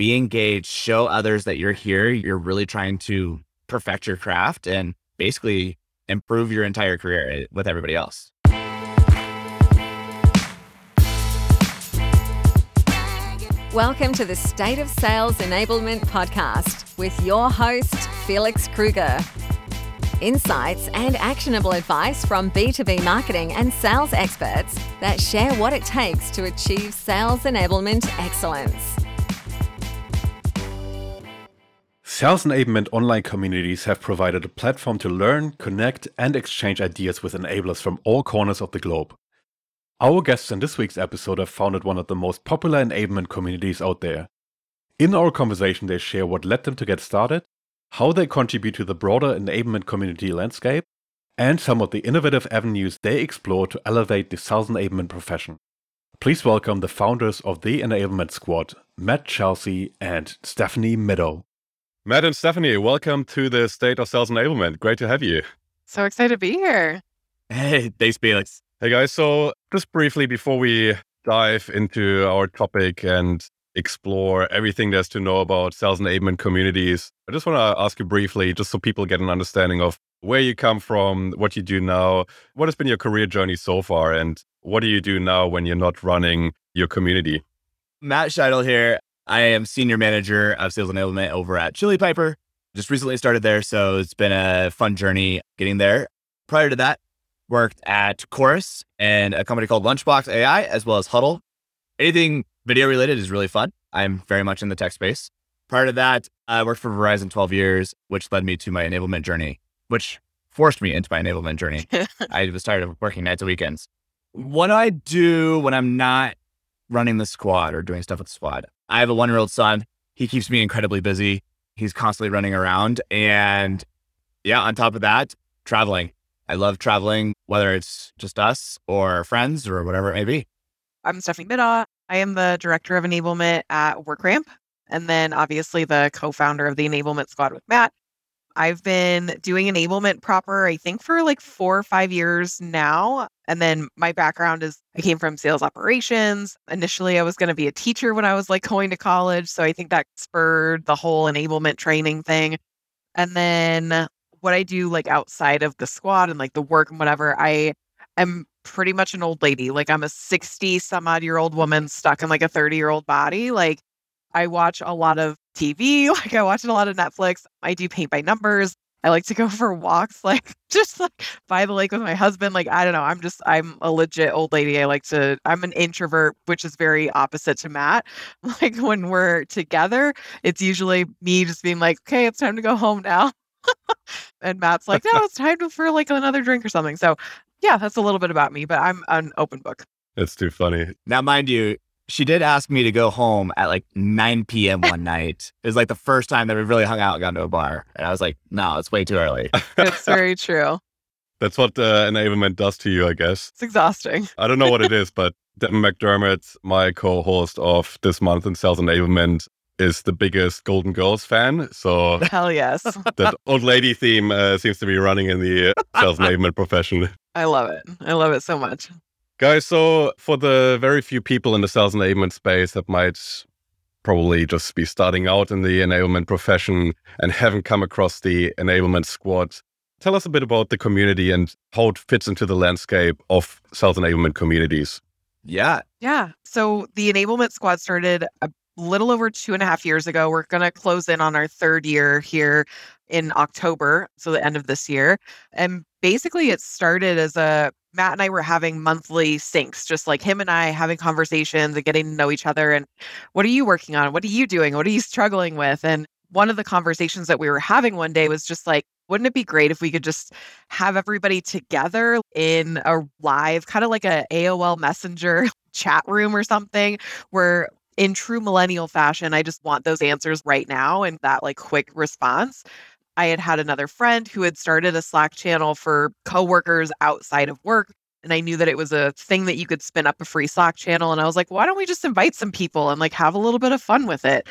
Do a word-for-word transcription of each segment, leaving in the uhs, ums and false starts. be engaged, show others that you're here. You're really trying to perfect your craft and basically improve your entire career with everybody else. Welcome to the State of Sales Enablement podcast with your host, Felix Krueger. Insights and actionable advice from B two B marketing and sales experts that share what it takes to achieve sales enablement excellence. Sales enablement online communities have provided a platform to learn, connect, and exchange ideas with enablers from all corners of the globe. Our guests in this week's episode have founded one of the most popular enablement communities out there. In our conversation, they share what led them to get started, how they contribute to the broader enablement community landscape, and some of the innovative avenues they explore to elevate the sales enablement profession. Please welcome the founders of The Enablement Squad, Matt Schalsey and Stephanie Middaugh. Matt and Stephanie, welcome to the State of Sales Enablement. Great to have you. So excited to be here. Hey, thanks, Felix. Hey guys, so just briefly before we dive into our topic and explore everything there's to know about sales enablement communities, I just want to ask you briefly, just so people get an understanding of where you come from, what you do now, what has been your career journey so far, and what do you do now when you're not running your community? Matt Scheidel here. I am Senior Manager of Sales Enablement over at Chili Piper. Just recently started there, so it's been a fun journey getting there. Prior to that, worked at Chorus and a company called Lunchbox A I, as well as Huddle. Anything video related is really fun. I'm very much in the tech space. Prior to that, I worked for Verizon twelve years, which led me to my enablement journey, which forced me into my enablement journey. I was tired of working nights and weekends. What do I do when I'm not running the squad or doing stuff with the squad? I have a one-year-old son. He keeps me incredibly busy. He's constantly running around. And yeah, on top of that, traveling. I love traveling, whether it's just us or friends or whatever it may be. I'm Stephanie Middaugh. I am the Director of Enablement at WorkRamp, and then obviously the co-founder of the Enablement Squad with Matt. I've been doing enablement proper, I think, for like four or five years now. And then my background is I came from sales operations. Initially, I was going to be a teacher when I was like going to college. So I think that spurred the whole enablement training thing. And then what I do like outside of the squad and like the work and whatever, I am pretty much an old lady. Like I'm a sixty some odd year old woman stuck in like a thirty year old body. Like I watch a lot of T V. Like I watch a lot of Netflix. I do paint by numbers. I like to go for walks, like just like by the lake with my husband. Like, I don't know. I'm just, I'm a legit old lady. I like to, I'm an introvert, which is very opposite to Matt. Like when we're together, it's usually me just being like, okay, it's time to go home now. And Matt's like, no, it's time for like another drink or something. So yeah, that's a little bit about me, but I'm an open book. That's too funny. Now, mind you, she did ask me to go home at like nine p.m. one night. It was like the first time that we really hung out and gone to a bar. And I was like, no, it's way too early. That's very true. That's what uh, enablement does to you, I guess. It's exhausting. I don't know what it is, but Devin McDermott, my co-host of This Month in Sales Enablement, is the biggest Golden Girls fan. So hell yes. That old lady theme uh, seems to be running in the sales enablement profession. I love it. I love it so much. Guys, so for the very few people in the sales enablement space that might probably just be starting out in the enablement profession and haven't come across the Enablement Squad, tell us a bit about the community and how it fits into the landscape of sales enablement communities. Yeah. Yeah. So the Enablement Squad started a little over two and a half years ago. We're going to close in on our third year here in October, so the end of this year. And basically it started as a, Matt and I were having monthly syncs, just like him and I having conversations and getting to know each other. And what are you working on? What are you doing? What are you struggling with? And one of the conversations that we were having one day was just like, wouldn't it be great if we could just have everybody together in a live, kind of like a A O L Messenger chat room or something, where in true millennial fashion, I just want those answers right now and that like quick response. I had had another friend who had started a Slack channel for coworkers outside of work. And I knew that it was a thing that you could spin up a free Slack channel. And I was like, why don't we just invite some people and like have a little bit of fun with it?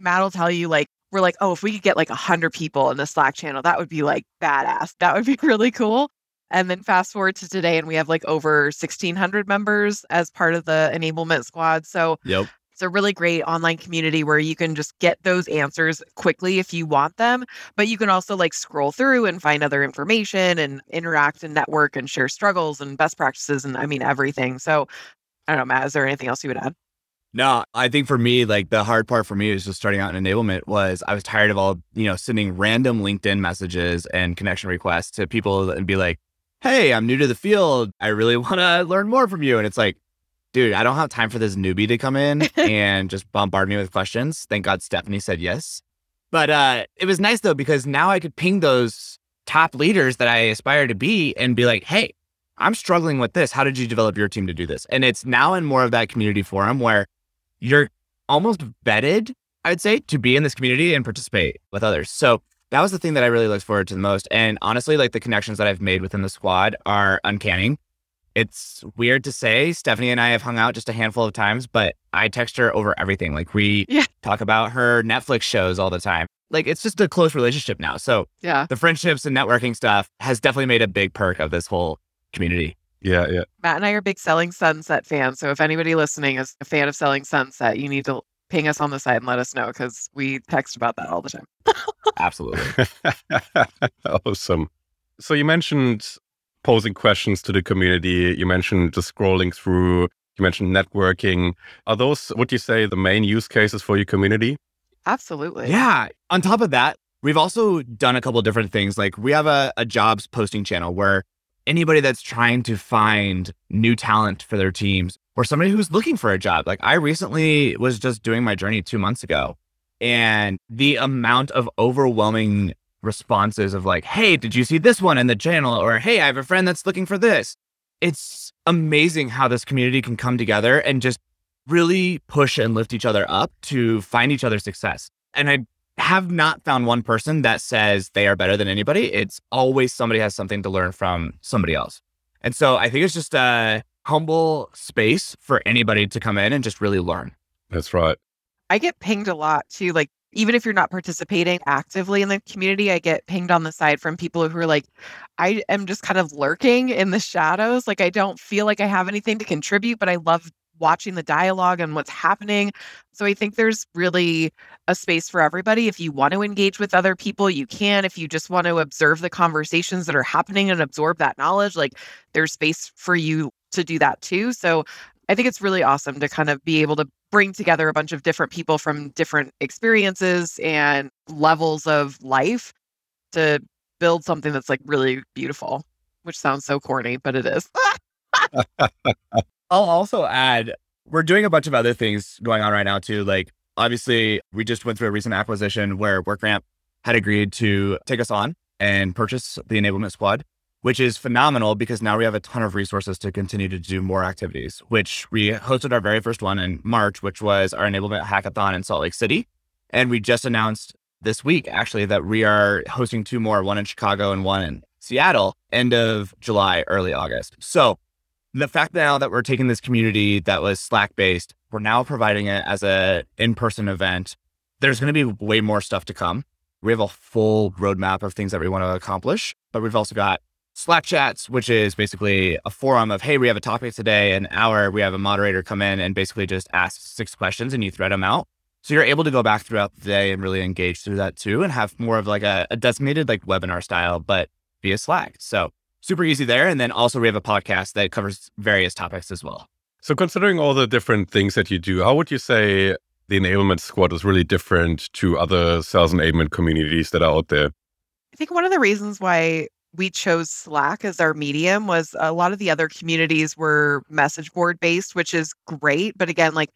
Matt will tell you, like, we're like, oh, if we could get like one hundred people in the Slack channel, that would be like badass. That would be really cool. And then fast forward to today and we have like over sixteen hundred members as part of the Enablement Squad. So yep. It's a really great online community where you can just get those answers quickly if you want them, but you can also like scroll through and find other information and interact and network and share struggles and best practices and I mean, everything. So I don't know, Matt, is there anything else you would add? No, I think for me, like the hard part for me is just starting out in enablement was I was tired of all, you know, sending random LinkedIn messages and connection requests to people and be like, hey, I'm new to the field. I really want to learn more from you. And it's like, dude, I don't have time for this newbie to come in and just bombard me with questions. Thank God Stephanie said yes. But uh, it was nice though, because now I could ping those top leaders that I aspire to be and be like, hey, I'm struggling with this. How did you develop your team to do this? And it's now in more of that community forum where you're almost vetted, I'd say, to be in this community and participate with others. So that was the thing that I really looked forward to the most. And honestly, like the connections that I've made within the squad are uncanny. It's weird to say, Stephanie and I have hung out just a handful of times, but I text her over everything. Like we yeah. talk about her Netflix shows all the time. Like it's just a close relationship now. So yeah. the friendships and networking stuff has definitely made a big perk of this whole community. Yeah, yeah. Matt and I are big Selling Sunset fans. So if anybody listening is a fan of Selling Sunset, you need to ping us on the site and let us know because we text about that all the time. Absolutely. Awesome. So you mentioned posing questions to the community. You mentioned just scrolling through. You mentioned networking. Are those, would you say, the main use cases for your community? Absolutely. Yeah. On top of that, we've also done a couple of different things. Like we have a, a jobs posting channel where anybody that's trying to find new talent for their teams or somebody who's looking for a job. Like I recently was just doing my journey two months ago and the amount of overwhelming responses of like, hey, did you see this one in the channel? Or, hey, I have a friend that's looking for this. It's amazing how this community can come together and just really push and lift each other up to find each other's success. And I have not found one person that says they are better than anybody. It's always somebody has something to learn from somebody else. And so I think it's just a humble space for anybody to come in and just really learn. That's right. I get pinged a lot too. Like, even if you're not participating actively in the community, I get pinged on the side from people who are like, I am just kind of lurking in the shadows. Like, I don't feel like I have anything to contribute, but I love watching the dialogue and what's happening. So I think there's really a space for everybody. If you want to engage with other people, you can. If you just want to observe the conversations that are happening and absorb that knowledge, like there's space for you to do that too. So I think it's really awesome to kind of be able to bring together a bunch of different people from different experiences and levels of life to build something that's like really beautiful, which sounds so corny, but it is. I'll also add, we're doing a bunch of other things going on right now too. Like obviously we just went through a recent acquisition where WorkRamp had agreed to take us on and purchase the Enablement Squad, which is phenomenal because now we have a ton of resources to continue to do more activities, which we hosted our very first one in March, which was our Enablement Hackathon in Salt Lake City. And we just announced this week, actually, that we are hosting two more, one in Chicago and one in Seattle, end of July, early August. So the fact now that we're taking this community that was Slack-based, we're now providing it as an in-person event. There's going to be way more stuff to come. We have a full roadmap of things that we want to accomplish, but we've also got Slack chats, which is basically a forum of, hey, we have a topic today, an hour, we have a moderator come in and basically just ask six questions and you thread them out. So you're able to go back throughout the day and really engage through that too and have more of like a, a designated like webinar style, but via Slack. So super easy there. And then also we have a podcast that covers various topics as well. So considering all the different things that you do, how would you say the Enablement Squad is really different to other sales enablement communities that are out there? I think one of the reasons why we chose Slack as our medium was a lot of the other communities were message board based, which is great. But again, like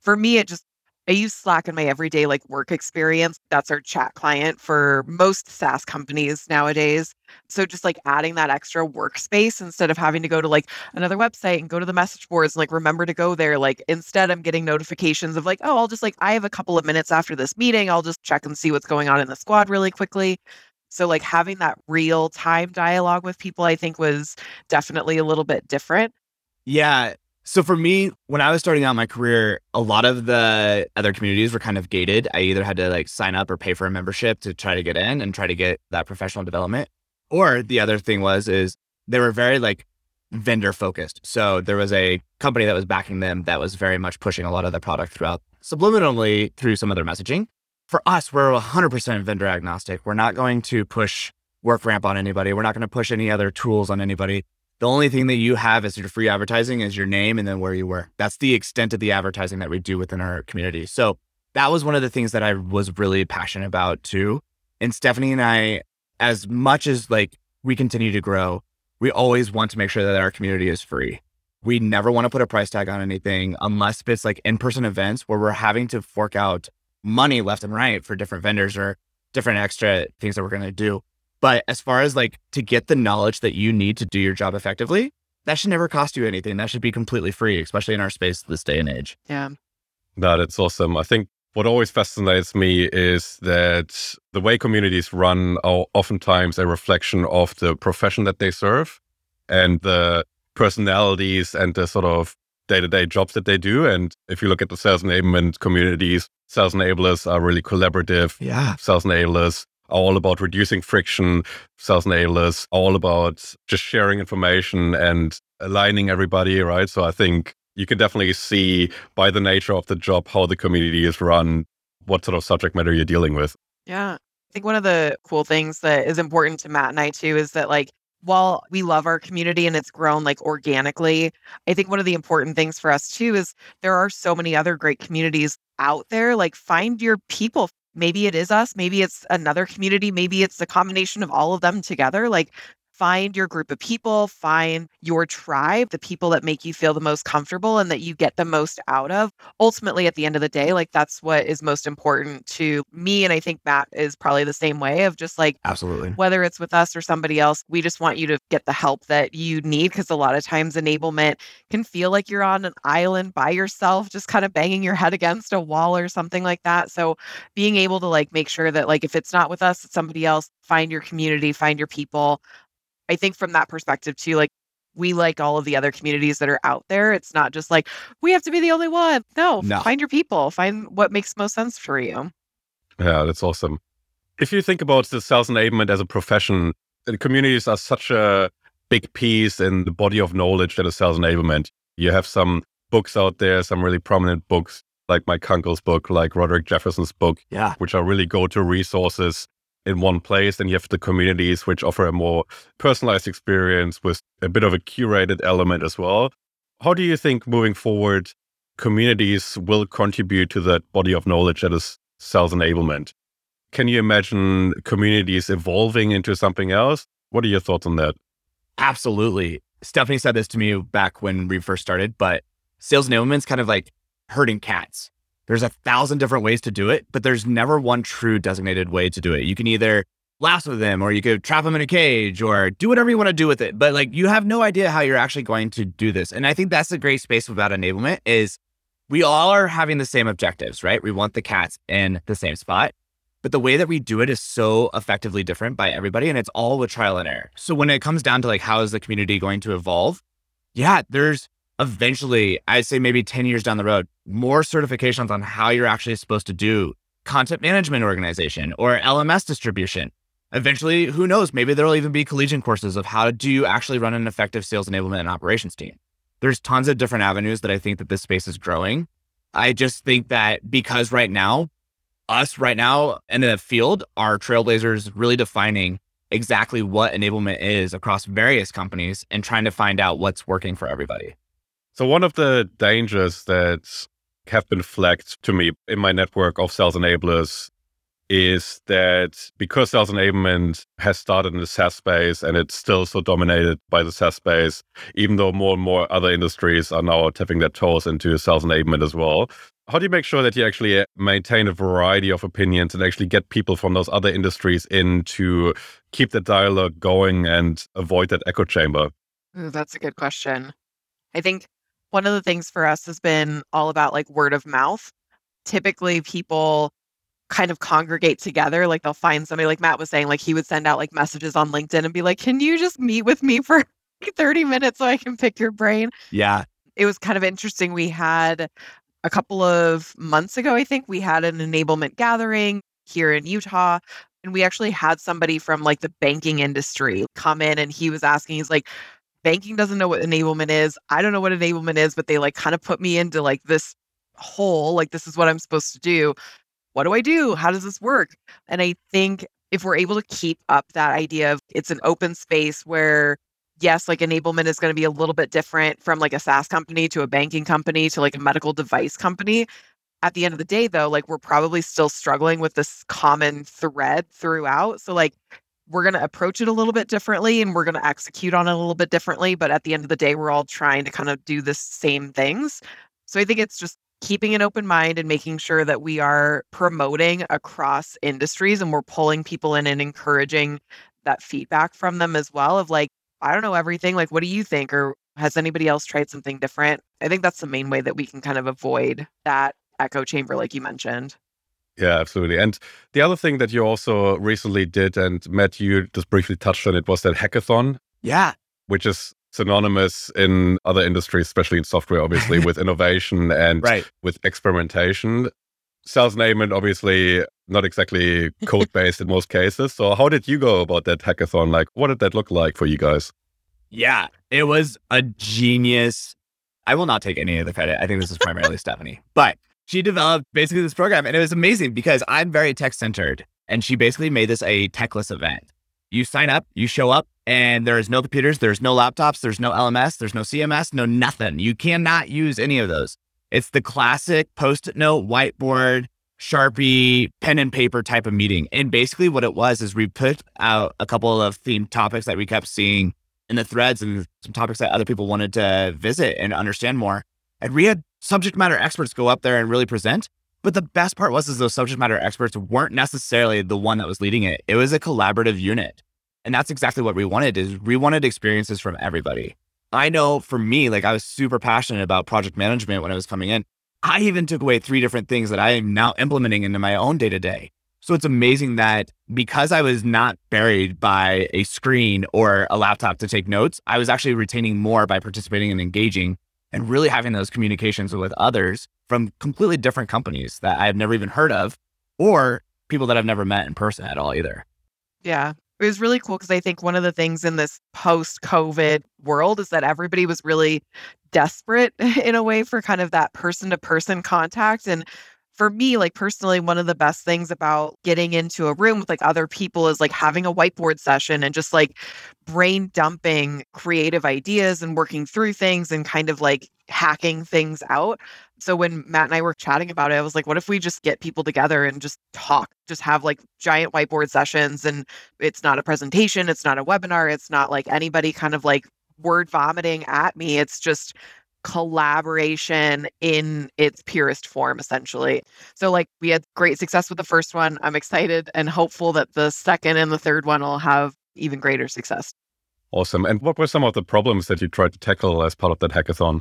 for me, it just, I use Slack in my everyday like work experience. That's our chat client for most SaaS companies nowadays. So just like adding that extra workspace instead of having to go to like another website and go to the message boards and like remember to go there. Like instead I'm getting notifications of like, oh, I'll just like, I have a couple of minutes after this meeting. I'll just check and see what's going on in the squad really quickly. So like having that real time dialogue with people, I think was definitely a little bit different. Yeah. So for me, when I was starting out my career, a lot of the other communities were kind of gated. I either had to like sign up or pay for a membership to try to get in and try to get that professional development. Or the other thing was, is they were very like vendor focused. So there was a company that was backing them that was very much pushing a lot of the product throughout subliminally through some other messaging. For us, we're one hundred percent vendor agnostic. We're not going to push WorkRamp on anybody. We're not going to push any other tools on anybody. The only thing that you have as your free advertising is your name and then where you work. That's the extent of the advertising that we do within our community. So that was one of the things that I was really passionate about too. And Stephanie and I, as much as like we continue to grow, we always want to make sure that our community is free. We never want to put a price tag on anything unless it's like in-person events where we're having to fork out money left and right for different vendors or different extra things that we're going to do. But as far as like to get the knowledge that you need to do your job effectively, that should never cost you anything. That should be completely free, especially in our space this day and age. Yeah. That it's awesome. I think what always fascinates me is that the way communities run are oftentimes a reflection of the profession that they serve and the personalities and the sort of day-to-day jobs that they do. And if you look at the sales enablement communities, sales enablers are really collaborative. Yeah. Sales enablers are all about reducing friction. Sales enablers are all about just sharing information and aligning everybody, right? So I think you can definitely see by the nature of the job, how the community is run, what sort of subject matter you're dealing with. Yeah. I think one of the cool things that is important to Matt and I too, is that like, while we love our community and it's grown like organically, I think one of the important things for us too, is there are so many other great communities out there. Like find your people. Maybe it is us, maybe it's another community, maybe it's a combination of all of them together. Like find your group of people, find your tribe, the people that make you feel the most comfortable and that you get the most out of. Ultimately, at the end of the day, like that's what is most important to me. And I think Matt is probably the same way of just like, absolutely, whether it's with us or somebody else, we just want you to get the help that you need. Because a lot of times enablement can feel like you're on an island by yourself, just kind of banging your head against a wall or something like that. So being able to like make sure that like, if it's not with us, it's somebody else, find your community, find your people. I think from that perspective too, like we like all of the other communities that are out there. It's not just like, we have to be the only one. No, no. Find your people. Find what makes most sense for you. Yeah, that's awesome. If you think about the sales enablement as a profession, the communities are such a big piece in the body of knowledge that is sales enablement. You have some books out there, some really prominent books, like Mike Kunkel's book, like Roderick Jefferson's book, yeah, which are really go-to resources in one place. And you have the communities which offer a more personalized experience with a bit of a curated element as well. How do you think moving forward, communities will contribute to that body of knowledge that is sales enablement? Can you imagine communities evolving into something else? What are your thoughts on that? Absolutely. Stephanie said this to me back when we first started, but sales enablement's kind of like herding cats. There's a thousand different ways to do it, but there's never one true designated way to do it. You can either lasso them or you could trap them in a cage or do whatever you want to do with it. But like, you have no idea how you're actually going to do this. And I think that's the great space about enablement is we all are having the same objectives, right? We want the cats in the same spot, but the way that we do it is so effectively different by everybody. And it's all with trial and error. So when it comes down to like, how is the community going to evolve? Yeah, there's eventually, I'd say maybe ten years down the road, more certifications on how you're actually supposed to do content management organization or L M S distribution. Eventually, who knows, maybe there'll even be collegiate courses of how do you actually run an effective sales enablement and operations team. There's tons of different avenues that I think that this space is growing. I just think that because right now, us right now in the field are trailblazers really defining exactly what enablement is across various companies and trying to find out what's working for everybody. So one of the dangers that have been flagged to me in my network of sales enablers is that because sales enablement has started in the SaaS space and it's still so dominated by the SaaS space, even though more and more other industries are now tipping their toes into sales enablement as well. How do you make sure that you actually maintain a variety of opinions and actually get people from those other industries in to keep the dialogue going and avoid that echo chamber? Ooh, that's a good question. I think one of the things for us has been all about like word of mouth. Typically people kind of congregate together. Like they'll find somebody, like Matt was saying, like he would send out like messages on LinkedIn and be like, can you just meet with me for thirty minutes so I can pick your brain? Yeah. It was kind of interesting. We had a couple of months ago, I think we had an enablement gathering here in Utah. And we actually had somebody from like the banking industry come in and he was asking, he's like, banking doesn't know what enablement is. I don't know what enablement is, but they like kind of put me into like this whole, like this is what I'm supposed to do. What do I do? How does this work? And I think if we're able to keep up that idea of it's an open space where, yes, like enablement is going to be a little bit different from like a SaaS company to a banking company to like a medical device company. At the end of the day, though, like we're probably still struggling with this common thread throughout. So like we're going to approach it a little bit differently and we're going to execute on it a little bit differently. But at the end of the day, we're all trying to kind of do the same things. So I think it's just keeping an open mind and making sure that we are promoting across industries and we're pulling people in and encouraging that feedback from them as well of like, I don't know everything. Like, what do you think? Or has anybody else tried something different? I think that's the main way that we can kind of avoid that echo chamber, like you mentioned. Yeah, absolutely. And the other thing that you also recently did, and Matt, you just briefly touched on it, was that hackathon. Yeah. Which is synonymous in other industries, especially in software, obviously, with innovation and right. with experimentation. Sales enablement, obviously, not exactly code-based in most cases. So how did you go about that hackathon? Like, what did that look like for you guys? Yeah, it was a genius. I will not take any of the credit. I think this is primarily Stephanie. But she developed basically this program, and it was amazing because I'm very tech-centered, and she basically made this a techless event. You sign up, you show up, and there is no computers, there's no laptops, there's no L M S, there's no C M S, no nothing. You cannot use any of those. It's the classic Post-it note, whiteboard, Sharpie, pen and paper type of meeting. And basically what it was is we put out a couple of themed topics that we kept seeing in the threads and some topics that other people wanted to visit and understand more. And we had subject matter experts go up there and really present. But the best part was is those subject matter experts weren't necessarily the one that was leading it. It was a collaborative unit. And that's exactly what we wanted is we wanted experiences from everybody. I know for me, like I was super passionate about project management when I was coming in. I even took away three different things that I am now implementing into my own day-to-day. So it's amazing that because I was not buried by a screen or a laptop to take notes, I was actually retaining more by participating and engaging and really having those communications with others from completely different companies that I've never even heard of or people that I've never met in person at all either. Yeah. It was really cool because I think one of the things in this post-COVID world is that everybody was really desperate in a way for kind of that person-to-person contact. And for me, like personally, one of the best things about getting into a room with like other people is like having a whiteboard session and just like brain dumping creative ideas and working through things and kind of like hacking things out. So when Matt and I were chatting about it, I was like, what if we just get people together and just talk, just have like giant whiteboard sessions and it's not a presentation, it's not a webinar, it's not like anybody kind of like word vomiting at me. It's just collaboration in its purest form, essentially. So like we had great success with the first one. I'm excited and hopeful that the second and the third one will have even greater success. Awesome. And what were some of the problems that you tried to tackle as part of that hackathon?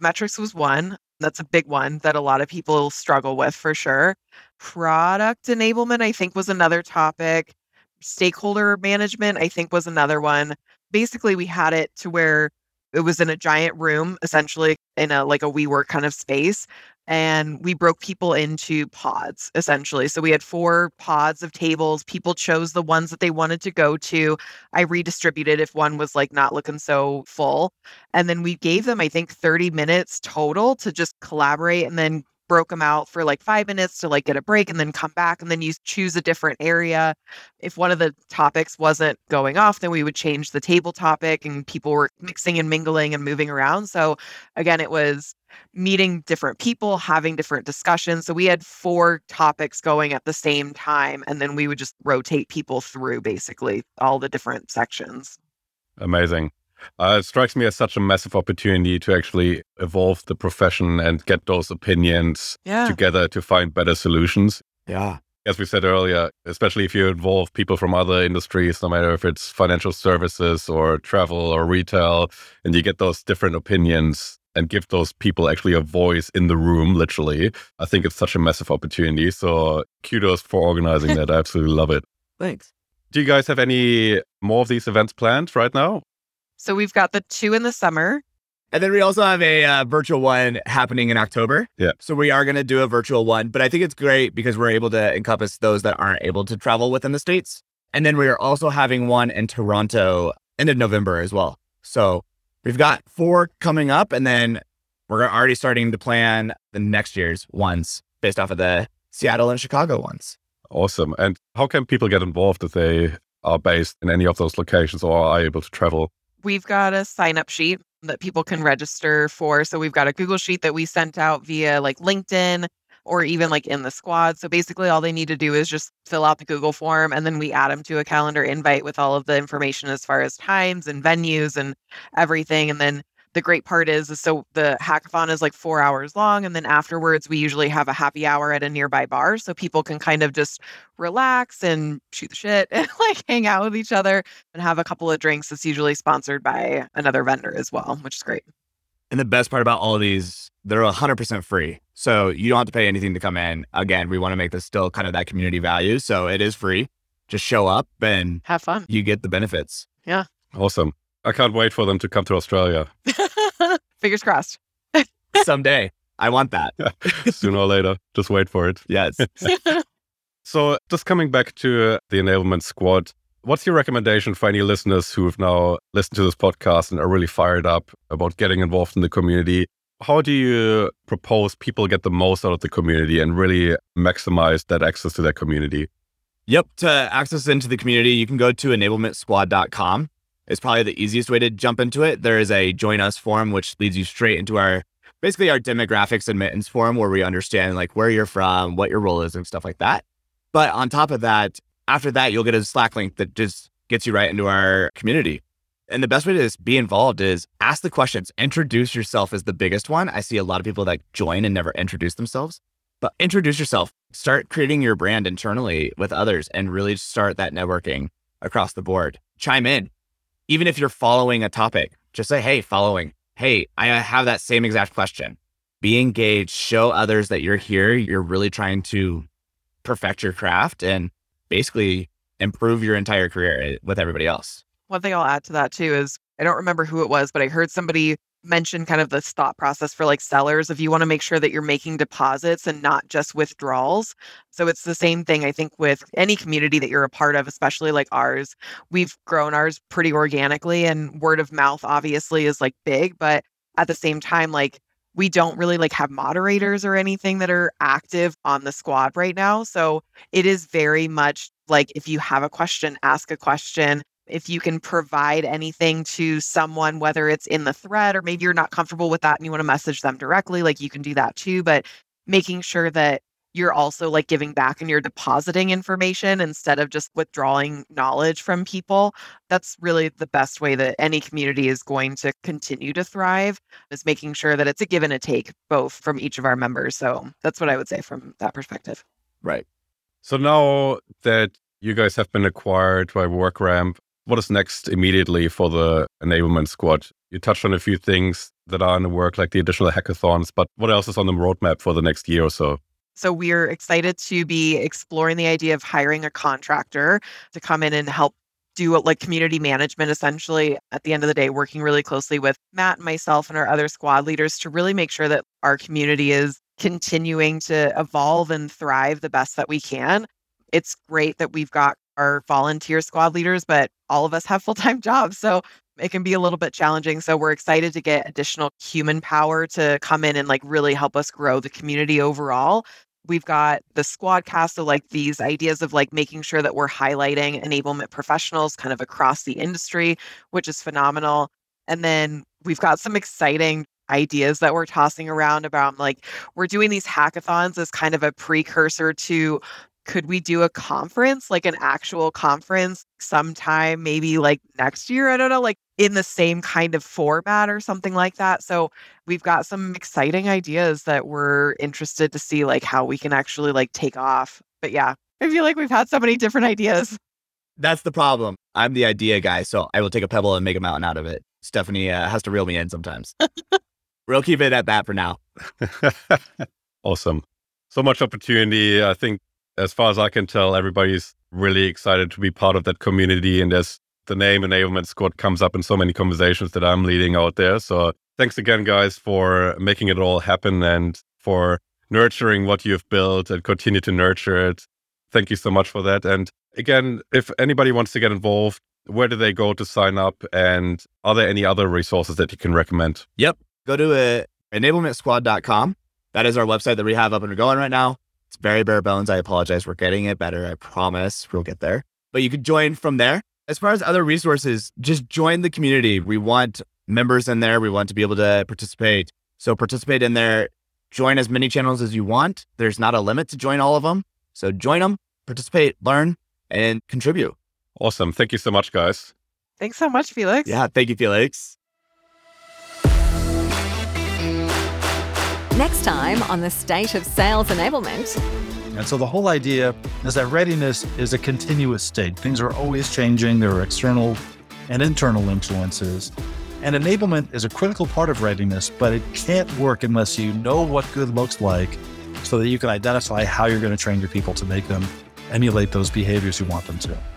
Metrics was one. That's a big one that a lot of people struggle with for sure. Product enablement, I think, was another topic. Stakeholder management, I think, was another one. Basically, we had it to where it was in a giant room, essentially in a like a WeWork kind of space. And we broke people into pods, essentially. So we had four pods of tables. People chose the ones that they wanted to go to. I redistributed if one was like not looking so full. And then we gave them, I think, thirty minutes total to just collaborate and then broke them out for like five minutes to like get a break and then come back and then you choose a different area. If one of the topics wasn't going off, then we would change the table topic and people were mixing and mingling and moving around. So again, it was meeting different people, having different discussions. So we had four topics going at the same time. And then we would just rotate people through basically all the different sections. Amazing. Uh, it strikes me as such a massive opportunity to actually evolve the profession and get those opinions yeah. together to find better solutions. Yeah. As we said earlier, especially if you involve people from other industries, no matter if it's financial services or travel or retail, and you get those different opinions and give those people actually a voice in the room, literally, I think it's such a massive opportunity. So kudos for organizing that. I absolutely love it. Thanks. Do you guys have any more of these events planned right now? So we've got the two in the summer. And then we also have a uh, virtual one happening in October. Yeah. So we are going to do a virtual one, but I think it's great because we're able to encompass those that aren't able to travel within the States. And then we are also having one in Toronto end of November as well. So we've got four coming up and then We're already starting to plan the next year's ones based off of the Seattle and Chicago ones. Awesome. And how can people get involved if they are based in any of those locations or are able to travel? We've got a sign-up sheet that people can register for. So we've got a Google sheet that we sent out via like LinkedIn or even like in the squad. So basically all they need to do is just fill out the Google form and then we add them to a calendar invite with all of the information as far as times and venues and everything. And then the great part is, is so the hackathon is like four hours long. And then afterwards we usually have a happy hour at a nearby bar. So people can kind of just relax and shoot the shit and like hang out with each other and have a couple of drinks. It's usually sponsored by another vendor as well, which is great. And the best part about all of these, they're one hundred percent free. So you don't have to pay anything to come in. Again, we want to make this still kind of that community value. So it is free. Just show up and have fun. You get the benefits. Yeah. Awesome. I can't wait for them to come to Australia. Fingers crossed. Someday. I want that. Sooner or later. Just wait for it. Yes. So just coming back to the Enablement Squad, what's your recommendation for any listeners who have now listened to this podcast and are really fired up about getting involved in the community? How do you propose people get the most out of the community and really maximize that access to that community? Yep. To access into the community, you can go to enablement squad dot com. It's probably the easiest way to jump into it. There is a join us form, which leads you straight into our, basically our demographics admittance form where we understand like where you're from, what your role is and stuff like that. But on top of that, after that, you'll get a Slack link that just gets you right into our community. And the best way to be involved is ask the questions. Introduce yourself is the biggest one. I see a lot of people that join and never introduce themselves, but introduce yourself. Start creating your brand internally with others and really start that networking across the board. Chime in. Even if you're following a topic, just say, hey, following. Hey, I have that same exact question. Be engaged. Show others that you're here. You're really trying to perfect your craft and basically improve your entire career with everybody else. One thing I'll add to that too is I don't remember who it was, but I heard somebody mention kind of this thought process for like sellers. If you want to make sure that you're making deposits and not just withdrawals. So it's the same thing, I think, with any community that you're a part of, especially like ours. We've grown ours pretty organically and word of mouth obviously is like big, but at the same time, like we don't really like have moderators or anything that are active on the squad right now. So it is very much like if you have a question, ask a question. If you can provide anything to someone, whether it's in the thread or maybe you're not comfortable with that and you want to message them directly, like you can do that too. But making sure that you're also like giving back and you're depositing information instead of just withdrawing knowledge from people. That's really the best way that any community is going to continue to thrive is making sure that it's a give and a take both from each of our members. So that's what I would say from that perspective. Right. So now that you guys have been acquired by WorkRamp, what is next immediately for the Enablement Squad? You touched on a few things that are in the work, like the additional hackathons, but what else is on the roadmap for the next year or so? So we're excited to be exploring the idea of hiring a contractor to come in and help do like community management, essentially at the end of the day, working really closely with Matt and myself and our other squad leaders to really make sure that our community is continuing to evolve and thrive the best that we can. It's great that we've got our volunteer squad leaders, but all of us have full-time jobs. So it can be a little bit challenging. So we're excited to get additional human power to come in and like really help us grow the community overall. We've got the squadcast, so like these ideas of like making sure that we're highlighting enablement professionals kind of across the industry, which is phenomenal. And then we've got some exciting ideas that we're tossing around about like, we're doing these hackathons as kind of a precursor to, could we do a conference, like an actual conference sometime, maybe like next year? I don't know, like in the same kind of format or something like that. So we've got some exciting ideas that we're interested to see like how we can actually like take off. But yeah, I feel like we've had so many different ideas. That's the problem. I'm the idea guy, so I will take a pebble and make a mountain out of it. Stephanie uh, has to reel me in sometimes. We'll keep it at that for now. Awesome. So much opportunity. I think as far as I can tell, everybody's really excited to be part of that community. And as the name Enablement Squad comes up in so many conversations that I'm leading out there. So thanks again, guys, for making it all happen and for nurturing what you've built and continue to nurture it. Thank you so much for that. And again, if anybody wants to get involved, where do they go to sign up? And are there any other resources that you can recommend? Yep. Go to enablement squad dot com. That is our website that we have up and going right now. It's very bare bones. I apologize. We're getting it better. I promise we'll get there. But you can join from there. As far as other resources, just join the community. We want members in there. We want to be able to participate. So participate in there. Join as many channels as you want. There's not a limit to join all of them. So join them, participate, learn, and contribute. Awesome. Thank you so much, guys. Thanks so much, Felix. Yeah, thank you, Felix. Next time on The State of Sales Enablement. And so the whole idea is that readiness is a continuous state. Things are always changing. There are external and internal influences. And enablement is a critical part of readiness, but it can't work unless you know what good looks like so that you can identify how you're going to train your people to make them emulate those behaviors you want them to.